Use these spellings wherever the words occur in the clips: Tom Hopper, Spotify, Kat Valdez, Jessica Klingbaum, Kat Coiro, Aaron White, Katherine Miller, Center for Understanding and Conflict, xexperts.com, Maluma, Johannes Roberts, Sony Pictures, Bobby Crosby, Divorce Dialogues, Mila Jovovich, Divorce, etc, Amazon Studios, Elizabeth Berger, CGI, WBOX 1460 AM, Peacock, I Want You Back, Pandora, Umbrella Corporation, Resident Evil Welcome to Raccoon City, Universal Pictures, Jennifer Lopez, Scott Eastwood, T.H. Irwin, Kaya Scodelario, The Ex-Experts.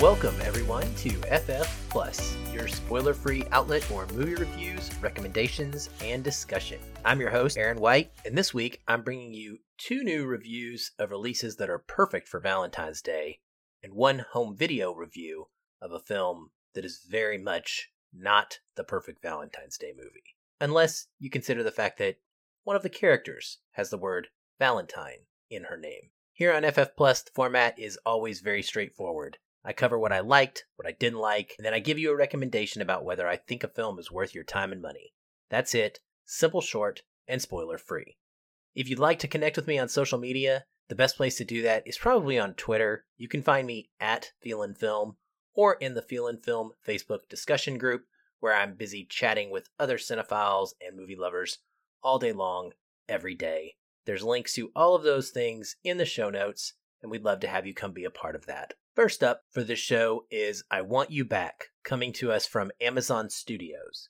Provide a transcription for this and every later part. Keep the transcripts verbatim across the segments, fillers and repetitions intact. Welcome, everyone, to F F Plus, your spoiler-free outlet for movie reviews, recommendations, and discussion. I'm your host, Aaron White, and this week I'm bringing you two new reviews of releases that are perfect for Valentine's Day, and one home video review of a film that is very much not the perfect Valentine's Day movie, unless you consider the fact that one of the characters has the word Valentine in her name. Here on F F Plus, the format is always very straightforward. I cover what I liked, what I didn't like, and then I give you a recommendation about whether I think a film is worth your time and money. That's it. Simple, short, and spoiler-free. If you'd like to connect with me on social media, the best place to do that is probably on Twitter. You can find me at Feelin' Film or in the Feelin' Film Facebook discussion group, where I'm busy chatting with other cinephiles and movie lovers all day long, every day. There's links to all of those things in the show notes, and we'd love to have you come be a part of that. First up for this show is I Want You Back, coming to us from Amazon Studios.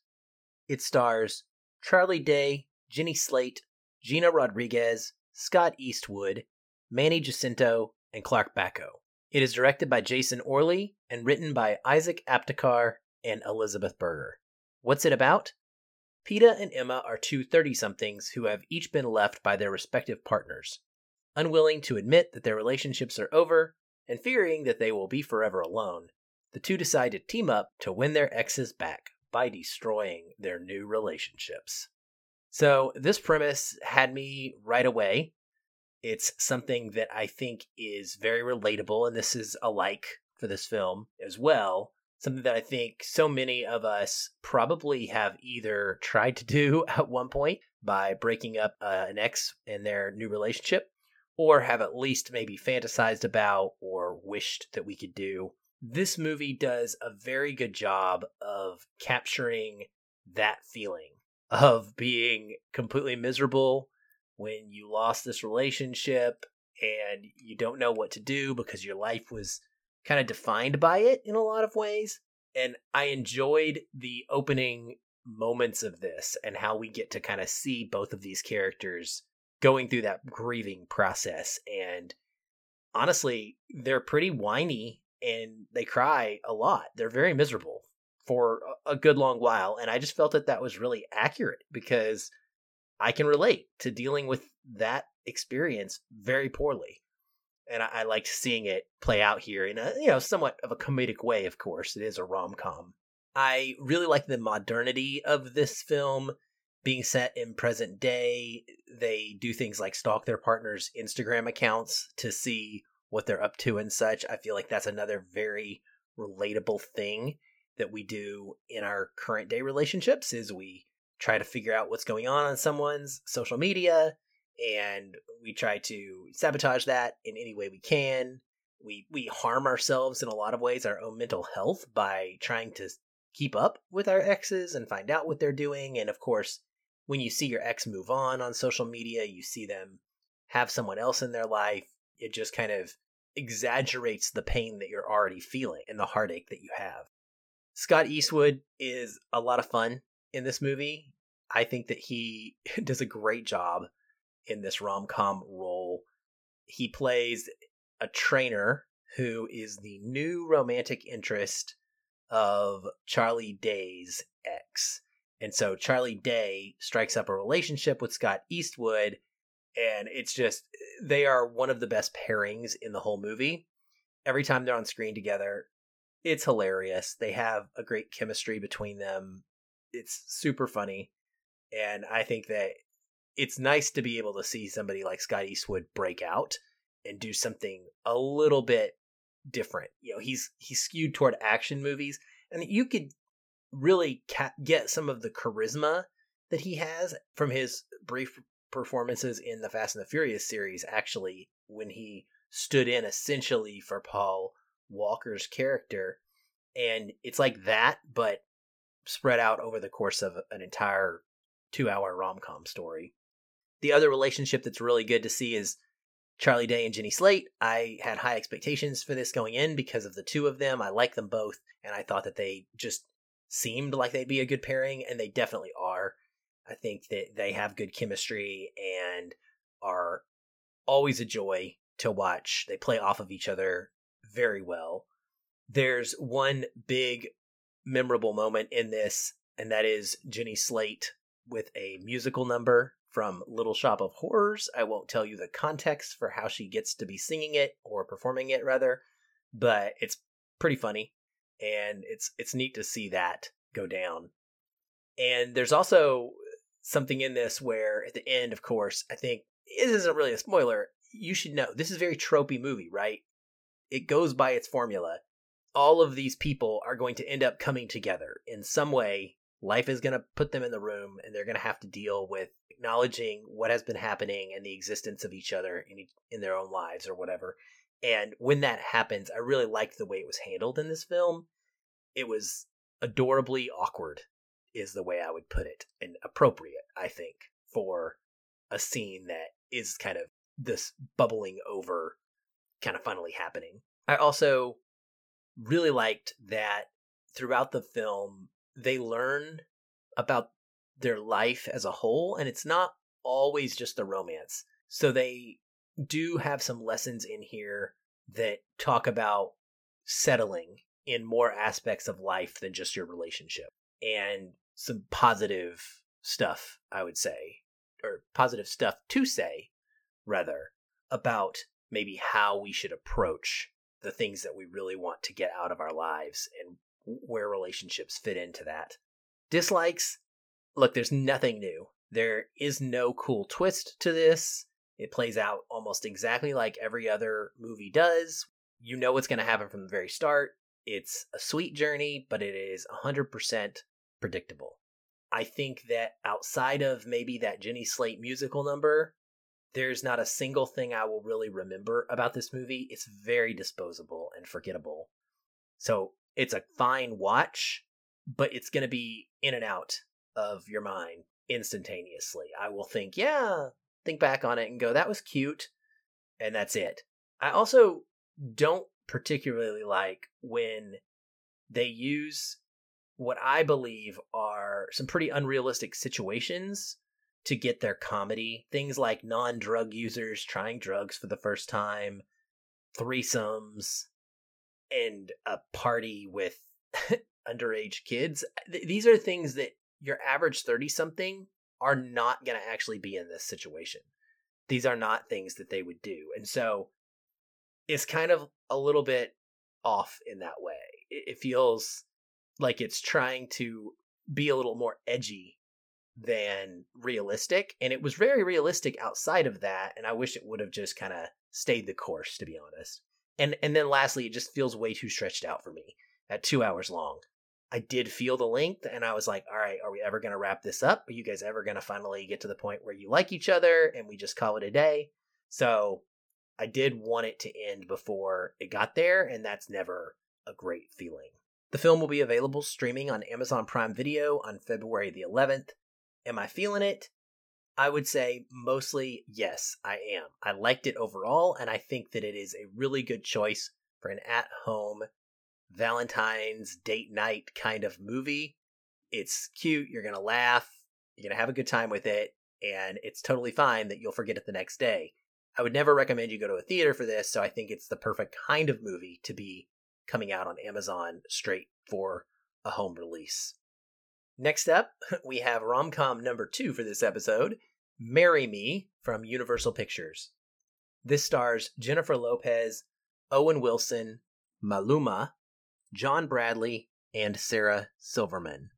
It stars Charlie Day, Jenny Slate, Gina Rodriguez, Scott Eastwood, Manny Jacinto, and Clark Backo. It is directed by Jason Orley and written by Isaac Aptekar and Elizabeth Berger. What's it about? PETA and Emma are two thirty-somethings who have each been left by their respective partners, unwilling to admit that their relationships are over, and fearing that they will be forever alone, the two decide to team up to win their exes back by destroying their new relationships. So this premise had me right away. It's something that I think is very relatable, and this is a like for this film as well. Something that I think so many of us probably have either tried to do at one point by breaking up uh, an ex and their new relationship, or have at least maybe fantasized about or wished that we could do. This movie does a very good job of capturing that feeling of being completely miserable when you lost this relationship and you don't know what to do because your life was kind of defined by it in a lot of ways. And I enjoyed the opening moments of this and how we get to kind of see both of these characters going through that grieving process. And honestly, they're pretty whiny and they cry a lot. They're very miserable for a good long while. And I just felt that that was really accurate because I can relate to dealing with that experience very poorly. And I, I liked seeing it play out here in a, you know, somewhat of a comedic way. Of course, it is a rom-com. I really like the modernity of this film. Being set in present day, they do things like stalk their partner's Instagram accounts to see what they're up to and such. I feel like that's another very relatable thing that we do in our current day relationships is we try to figure out what's going on on someone's social media, and we try to sabotage that in any way we can. We we harm ourselves in a lot of ways, our own mental health, by trying to keep up with our exes and find out what they're doing. And of course, when you see your ex move on on social media, you see them have someone else in their life. It just kind of exaggerates the pain that you're already feeling and the heartache that you have. Scott Eastwood is a lot of fun in this movie. I think that he does a great job in this rom-com role. He plays a trainer who is the new romantic interest of Charlie Day's ex. And so Charlie Day strikes up a relationship with Scott Eastwood, and it's just, they are one of the best pairings in the whole movie. Every time they're on screen together, it's hilarious. They have a great chemistry between them. It's super funny. And I think that it's nice to be able to see somebody like Scott Eastwood break out and do something a little bit different. You know, he's, he's skewed toward action movies, and you could really ca- get some of the charisma that he has from his brief performances in the Fast and the Furious series, actually, when he stood in essentially for Paul Walker's character. And it's like that, but spread out over the course of an entire two-hour rom-com story. The other relationship that's really good to see is Charlie Day and Jenny Slate. I had high expectations for this going in because of the two of them. I like them both, and I thought that they just seemed like they'd be a good pairing, and they definitely are. I think that they have good chemistry and are always a joy to watch. They play off of each other very well. There's one big memorable moment in this, and that is Jenny Slate with a musical number from Little Shop of Horrors. I won't tell you the context for how she gets to be singing it, or performing it rather, but it's pretty funny, and it's it's neat to see that go down. And there's also something in this where at the end, of course, I think this isn't really a spoiler. You should know this is a very tropey movie, right? It goes by its formula. All of these people are going to end up coming together in some way. Life is going to put them in the room, and they're going to have to deal with acknowledging what has been happening and the existence of each other in, in their own lives or whatever. And when that happens, I really liked the way it was handled in this film. It was adorably awkward is the way I would put it, and appropriate, I think, for a scene that is kind of this bubbling over kind of finally happening. I also really liked that throughout the film, they learn about their life as a whole, and it's not always just the romance. So they do have some lessons in here that talk about settling in more aspects of life than just your relationship, and some positive stuff, I would say, or positive stuff to say, rather, about maybe how we should approach the things that we really want to get out of our lives and where relationships fit into that. Dislikes. Look, there's nothing new. There is no cool twist to this. It plays out almost exactly like every other movie does. You know what's going to happen from the very start. It's a sweet journey, but it is one hundred percent predictable. I think that outside of maybe that Jenny Slate musical number, there's not a single thing I will really remember about this movie. It's very disposable and forgettable. So it's a fine watch, but it's going to be in and out of your mind instantaneously. I will think, yeah, think back on it and go, that was cute. And that's it. I also don't particularly like when they use what I believe are some pretty unrealistic situations to get their comedy. Things like non-drug users trying drugs for the first time, threesomes, and a party with underage kids. Th- these are things that your average thirty-something are not going to actually be in this situation. These are not things that they would do. And so it's kind of a little bit off in that way. It, it feels like it's trying to be a little more edgy than realistic. And it was very realistic outside of that. And I wish it would have just kind of stayed the course, to be honest. And and then lastly, it just feels way too stretched out for me at two hours long. I did feel the length, and I was like, all right, are we ever going to wrap this up? Are you guys ever going to finally get to the point where you like each other and we just call it a day? So I did want it to end before it got there, and that's never a great feeling. The film will be available streaming on Amazon Prime Video on February the eleventh. Am I feeling it? I would say mostly yes, I am. I liked it overall, and I think that it is a really good choice for an at-home Valentine's date night kind of movie. It's cute, you're going to laugh, you're going to have a good time with it, and it's totally fine that you'll forget it the next day. I would never recommend you go to a theater for this, so I think it's the perfect kind of movie to be coming out on Amazon straight for a home release. Next up, we have rom-com number two for this episode, Marry Me from Universal Pictures. This stars Jennifer Lopez, Owen Wilson, Maluma, John Bradley, and Sarah Silverman.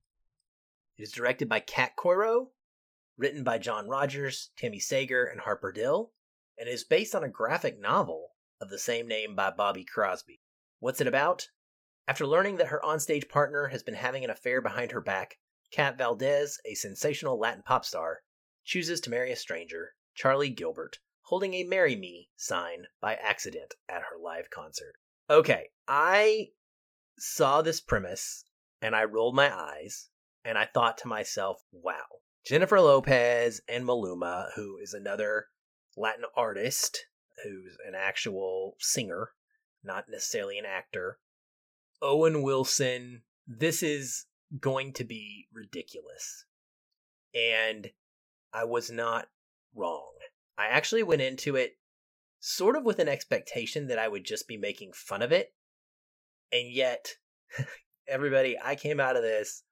It is directed by Kat Coiro, written by John Rogers, Tammy Sager, and Harper Dill, and is based on a graphic novel of the same name by Bobby Crosby. What's it about? After learning that her onstage partner has been having an affair behind her back, Kat Valdez, a sensational Latin pop star, chooses to marry a stranger, Charlie Gilbert, holding a Marry Me sign by accident at her live concert. Okay, I saw this premise, and I rolled my eyes, and I thought to myself, wow. Jennifer Lopez and Maluma, who is another Latin artist, who's an actual singer, not necessarily an actor. Owen Wilson, this is going to be ridiculous. And I was not wrong. I actually went into it sort of with an expectation that I would just be making fun of it. And yet, everybody, I came out of this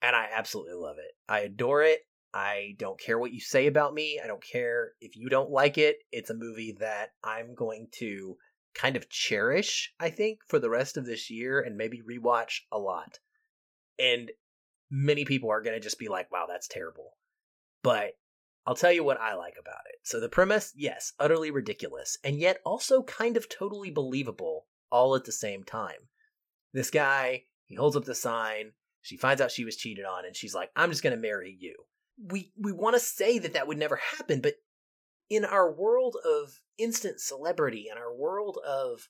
and I absolutely love it. I adore it. I don't care what you say about me. I don't care if you don't like it. It's a movie that I'm going to kind of cherish, I think, for the rest of this year and maybe rewatch a lot. And many people are going to just be like, wow, that's terrible. But I'll tell you what I like about it. So the premise, yes, utterly ridiculous, and yet also kind of totally believable all at the same time. This guy, he holds up the sign, she finds out she was cheated on, and she's like, I'm just going to marry you. We we want to say that that would never happen, but in our world of instant celebrity, in our world of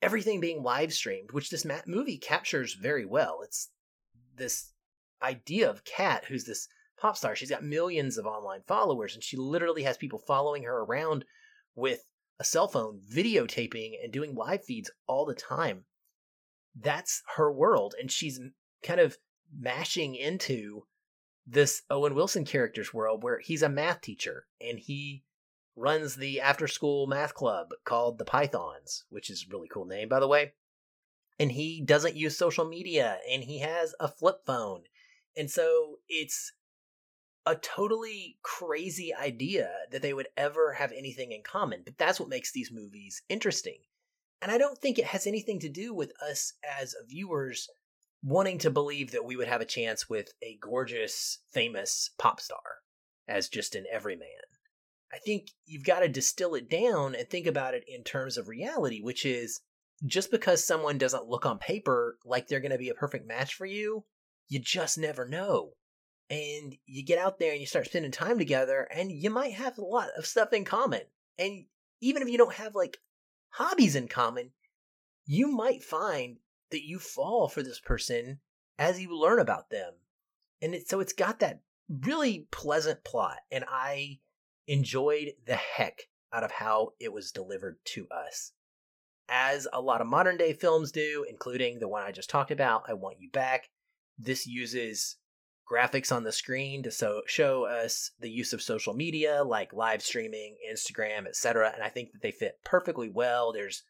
everything being live streamed, which this ma- movie captures very well, it's this idea of Kat, who's this pop star. She's got millions of online followers, and she literally has people following her around with a cell phone, videotaping and doing live feeds all the time. That's her world, and she's kind of mashing into this Owen Wilson character's world where he's a math teacher, and he runs the after-school math club called the Pythons, which is a really cool name, by the way. And he doesn't use social media, and he has a flip phone. And so it's a totally crazy idea that they would ever have anything in common, but that's what makes these movies interesting. And I don't think it has anything to do with us as viewers wanting to believe that we would have a chance with a gorgeous, famous pop star as just an everyman. I think you've got to distill it down and think about it in terms of reality, which is just because someone doesn't look on paper like they're going to be a perfect match for you, you just never know. And you get out there and you start spending time together, and you might have a lot of stuff in common. And even if you don't have like hobbies in common, you might find that you fall for this person as you learn about them. And it, so it's got that really pleasant plot, and I enjoyed the heck out of how it was delivered to us. As a lot of modern day films do, including the one I just talked about, I Want You Back, this uses graphics on the screen to so, show us the use of social media like live streaming, Instagram, et cetera. And I think that they fit perfectly well. There's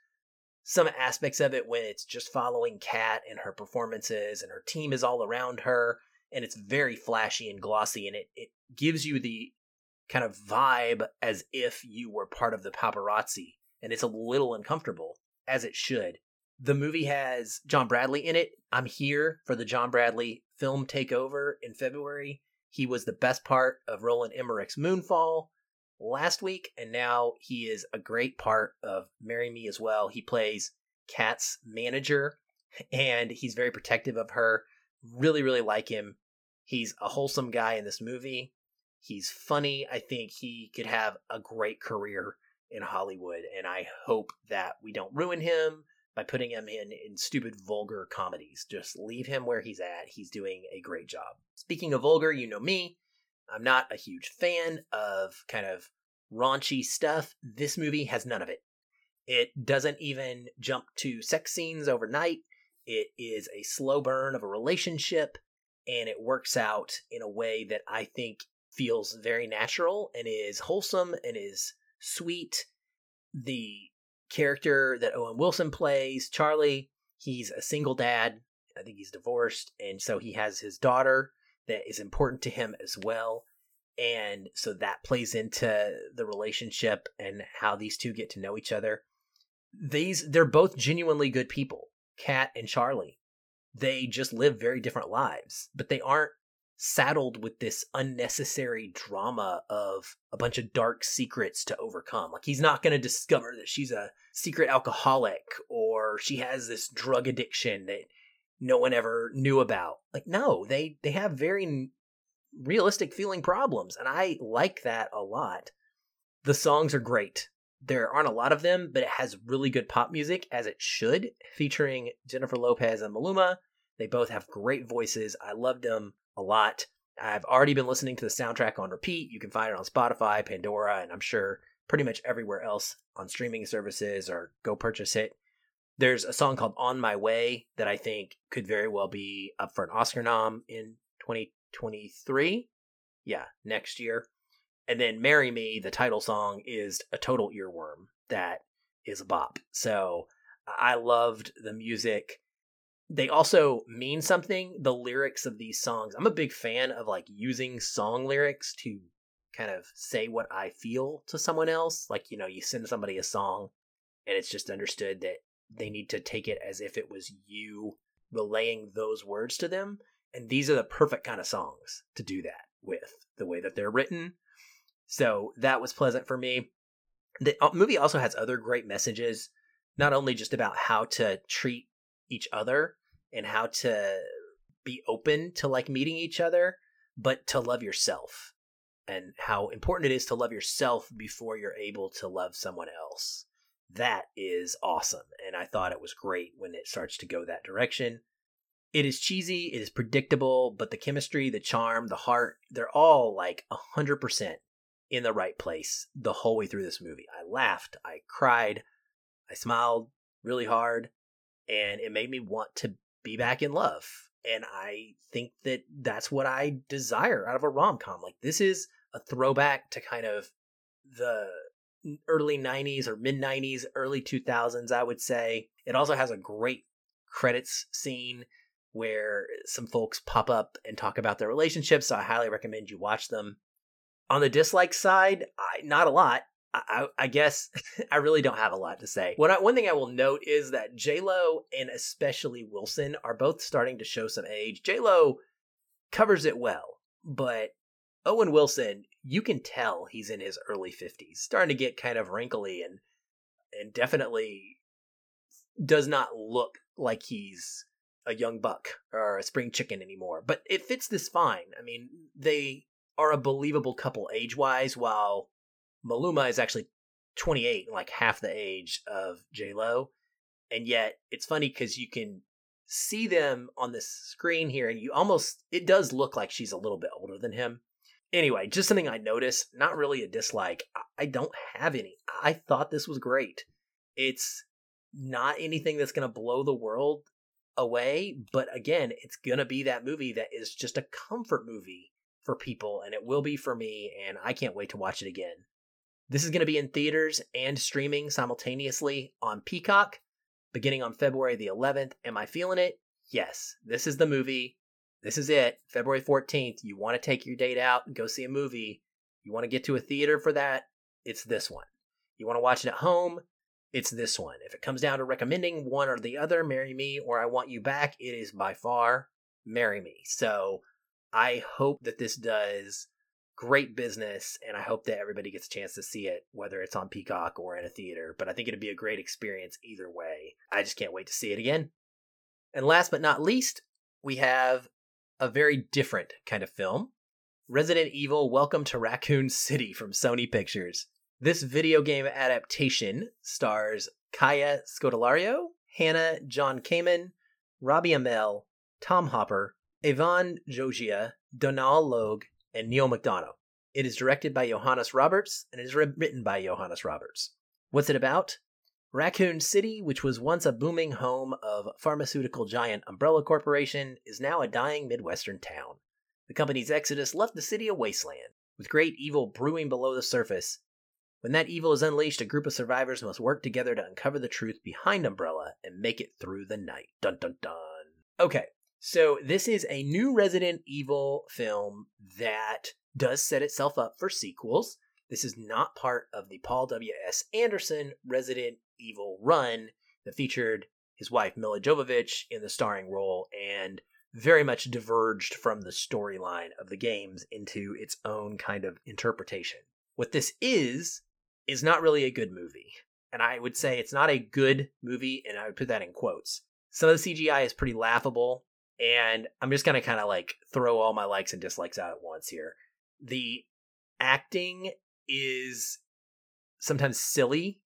some aspects of it when it's just following Kat and her performances, and her team is all around her, and it's very flashy and glossy, and it, it gives you the kind of vibe as if you were part of the paparazzi, and it's a little uncomfortable, as it should. The movie has John Bradley in it. I'm here for the John Bradley film takeover in February. He was the best part of Roland Emmerich's Moonfall last week, and now he is a great part of Marry Me as well. He plays Kat's manager, and he's very protective of her. Really, really like him. He's a wholesome guy in this movie. He's funny. I think he could have a great career in Hollywood, and I hope that we don't ruin him by putting him in, in stupid, vulgar comedies. Just leave him where he's at. He's doing a great job. Speaking of vulgar, you know me. I'm not a huge fan of kind of raunchy stuff. This movie has none of it. It doesn't even jump to sex scenes overnight. It is a slow burn of a relationship, and it works out in a way that I think feels very natural and is wholesome and is sweet. The character that Owen Wilson plays, Charlie, he's a single dad. I think he's divorced, and so he has his daughter that is important to him as well. And so that plays into the relationship and how these two get to know each other. These, they're both genuinely good people, Kat and Charlie. They just live very different lives, but they aren't saddled with this unnecessary drama of a bunch of dark secrets to overcome. Like, he's not going to discover that she's a secret alcoholic or she has this drug addiction that no one ever knew about. Like, no, they, they have very realistic feeling problems, and I like that a lot. The songs are great. There aren't a lot of them, but it has really good pop music, as it should, featuring Jennifer Lopez and Maluma. They both have great voices. I loved them a lot. I've already been listening to the soundtrack on repeat. You can find it on Spotify, Pandora, and I'm sure pretty much everywhere else on streaming services, or go purchase it. There's a song called On My Way that I think could very well be up for an Oscar nom in twenty twenty-three. Yeah, next year. And then Marry Me, the title song, is a total earworm that is a bop. So I loved the music. they also mean something, the lyrics of these songs. I'm a big fan of like using song lyrics to kind of say what I feel to someone else. Like, you know, you send somebody a song and it's just understood that they need to take it as if it was you relaying those words to them. And these are the perfect kind of songs to do that with, the way that they're written. So that was pleasant for me. The movie also has other great messages, not only just about how to treat each other and how to be open to like meeting each other, but to love yourself and how important it is to love yourself before you're able to love someone else. That is awesome. And I thought it was great when it starts to go that direction. It is cheesy, it is predictable, but the chemistry, the charm, the heart, they're all like one hundred percent in the right place the whole way through this movie. I laughed, I cried, I smiled really hard, and it made me want to be back in love. And I think that that's what I desire out of a rom-com. Like, this is a throwback to kind of the early nineties or mid-nineties, early two thousands, I would say. It also has a great credits scene where some folks pop up and talk about their relationships, so I highly recommend you watch them. On the dislike side, I, not a lot. I, I guess I really don't have a lot to say. What I, one thing I will note is that J-Lo and especially Wilson are both starting to show some age. J-Lo covers it well, but Owen Wilson, you can tell he's in his early fifties, starting to get kind of wrinkly and and definitely does not look like he's a young buck or a spring chicken anymore. But it fits this fine. I mean, they are a believable couple age-wise, while Maluma is actually twenty-eight, like half the age of J-Lo. And yet it's funny because you can see them on the screen here and you almost, it does look like she's a little bit older than him. Anyway, just something I noticed, not really a dislike. I don't have any. I thought this was great. It's not anything that's going to blow the world away, but again, it's going to be that movie that is just a comfort movie for people, and it will be for me, and I can't wait to watch it again. This is going to be in theaters and streaming simultaneously on Peacock, beginning on February the eleventh. Am I feeling it? Yes. This is the movie. This is it. February fourteenth. You want to take your date out and go see a movie. You want to get to a theater for that? It's this one. You want to watch it at home? It's this one. If it comes down to recommending one or the other, Marry Me or I Want You Back, it is by far Marry Me. So I hope that this does great business, and I hope that everybody gets a chance to see it, whether it's on Peacock or in a theater. But I think it'd be a great experience either way. I just can't wait to see it again. And last but not least, we have a very different kind of film, Resident Evil Welcome to Raccoon City from Sony Pictures. This video game adaptation stars Kaya Scodelario, Hannah John Kamen, Robbie Amell, Tom Hopper, Evan Jogia, Donal Logue, and Neil McDonough. It is directed by Johannes Roberts and is written by Johannes Roberts. What's it about? Raccoon City, which was once a booming home of pharmaceutical giant Umbrella Corporation, is now a dying Midwestern town. The company's exodus left the city a wasteland, with great evil brewing below the surface. When that evil is unleashed, a group of survivors must work together to uncover the truth behind Umbrella and make it through the night. Dun dun dun. Okay. So this is a new Resident Evil film that does set itself up for sequels. This is not part of the Paul W. S. Anderson Resident Evil run that featured his wife Mila Jovovich in the starring role and very much diverged from the storyline of the games into its own kind of interpretation. What this is, is not really a good movie. And I would say it's not a good movie, and I would put that in quotes. Some of the C G I is pretty laughable. And I'm just going to kind of like throw all my likes and dislikes out at once here. The acting is sometimes silly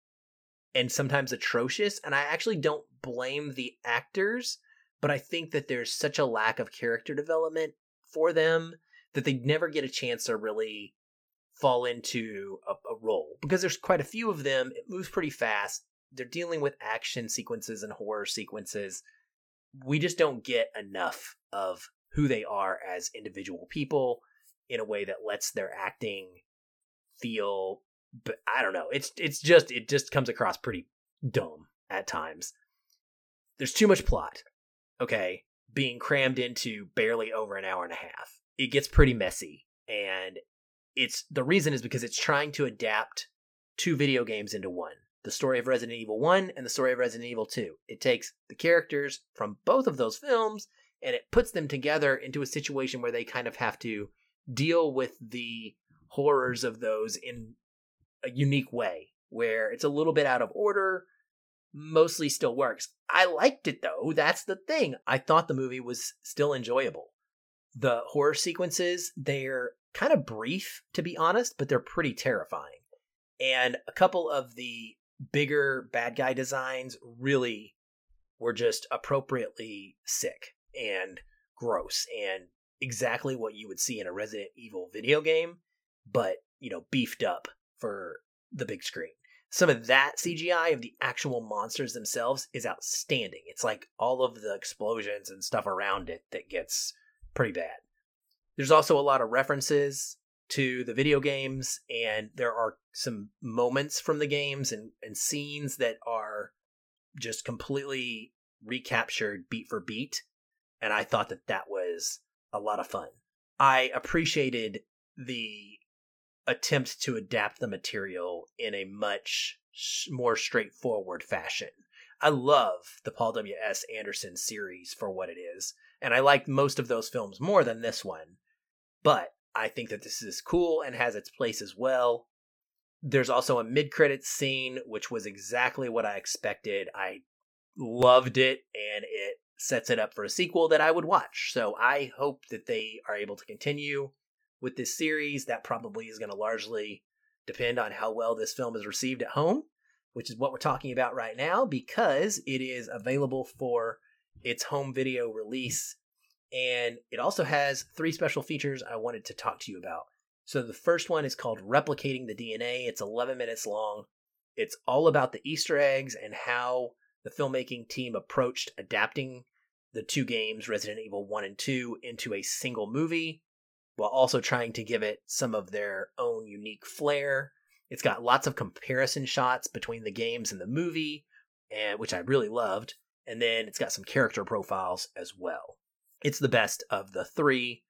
and sometimes atrocious. And I actually don't blame the actors, but I think that there's such a lack of character development for them that they never get a chance to really fall into a, a role. Because there's quite a few of them. It moves pretty fast. They're dealing with action sequences and horror sequences. We just don't get enough of who they are as individual people in a way that lets their acting feel, but I don't know. It's, it's just, it just comes across pretty dumb at times. There's too much plot. okay, being crammed into barely over an hour and a half. It gets pretty messy, and it's the reason is because it's trying to adapt two video games into one. The story of Resident Evil one and the story of Resident Evil two. It takes the characters from both of those films and it puts them together into a situation where they kind of have to deal with the horrors of those in a unique way, where it's a little bit out of order, mostly still works. I liked it, though. That's the thing. I thought the movie was still enjoyable. The horror sequences, they're kind of brief, to be honest, but they're pretty terrifying. And a couple of the bigger bad guy designs really were just appropriately sick and gross and exactly what you would see in a Resident Evil video game, but, you know, beefed up for the big screen. Some of that C G I of the actual monsters themselves is outstanding. It's like all of the explosions and stuff around it that gets pretty bad. There's also a lot of references to the video games, and there are some moments from the games and, and scenes that are just completely recaptured beat for beat, and I thought that that was a lot of fun. I appreciated the attempt to adapt the material in a much more straightforward fashion. I love the Paul W. S. Anderson series for what it is, and I like most of those films more than this one, but I think that this is cool and has its place as well. There's also a mid-credits scene, which was exactly what I expected. I loved it, and it sets it up for a sequel that I would watch, so I hope that they are able to continue with this series. That probably is going to largely depend on how well this film is received at home, which is what we're talking about right now, because it is available for its home video release. And it also has three special features I wanted to talk to you about. So the first one is called Replicating the D N A. It's eleven minutes long. It's all about the Easter eggs and how the filmmaking team approached adapting the two games, Resident Evil one and two, into a single movie, while also trying to give it some of their own unique flair. It's got lots of comparison shots between the games and the movie, and which I really loved. And then it's got some character profiles as well. It's the best of the three,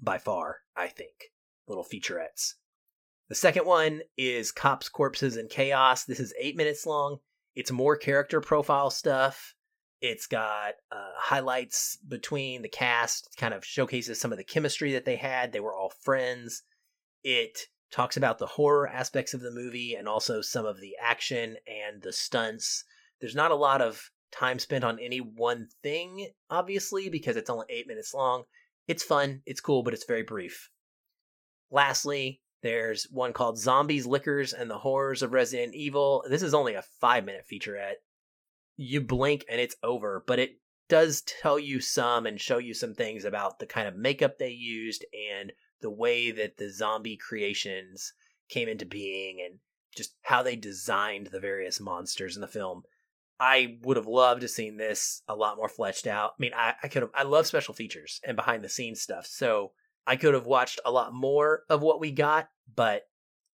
by far, I think. Little featurettes. The second one is Cops, Corpses, and Chaos. This is eight minutes long. It's more character profile stuff. It's got uh, highlights between the cast, kind of showcases some of the chemistry that they had. They were all friends. It talks about the horror aspects of the movie and also some of the action and the stunts. There's not a lot of time spent on any one thing, obviously, because it's only eight minutes long. It's fun, it's cool, but it's very brief. Lastly, there's one called Zombies, Liquors, and the Horrors of Resident Evil. This is only a five-minute featurette. You blink and it's over, but it does tell you some and show you some things about the kind of makeup they used and the way that the zombie creations came into being and just how they designed the various monsters in the film. I would have loved to have seen this a lot more fleshed out. I mean, I, I could have, I love special features and behind the scenes stuff, so I could have watched a lot more of what we got, but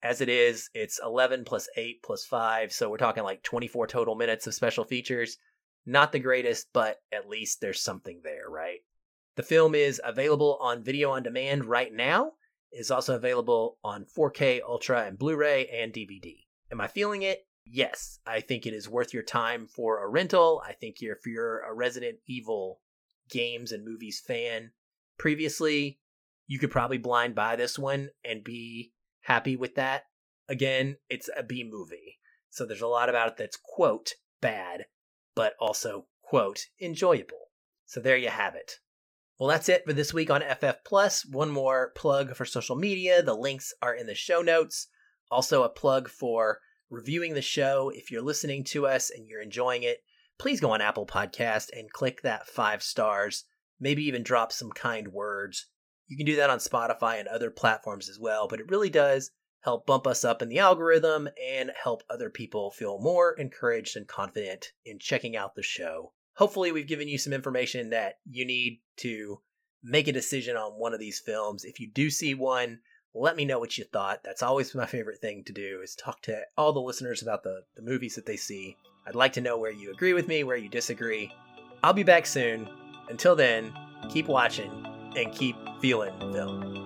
as it is, it's eleven plus eight plus five, so we're talking like twenty-four total minutes of special features. Not the greatest, but at least there's something there, right? The film is available on video on demand right now. It's also available on four K, Ultra, and Blu-ray, and D V D. Am I feeling it? Yes. I think it is worth your time for a rental. I think if you're a Resident Evil games and movies fan previously, you could probably blind buy this one and be happy with that. Again, it's a B movie, so there's a lot about it that's, quote, bad, but also, quote, enjoyable. So there you have it. Well, that's it for this week on F F Plus. One more plug for social media. The links are in the show notes. Also a plug for reviewing the show. If you're listening to us and you're enjoying it, please go on Apple Podcast and click that five stars. Maybe even drop some kind words. You can do that on Spotify and other platforms as well, but it really does help bump us up in the algorithm and help other people feel more encouraged and confident in checking out the show. Hopefully we've given you some information that you need to make a decision on one of these films. If you do see one, let me know what you thought. That's always my favorite thing to do, is talk to all the listeners about the, the movies that they see. I'd like to know where you agree with me, where you disagree. I'll be back soon. Until then, keep watching and keep feeling film.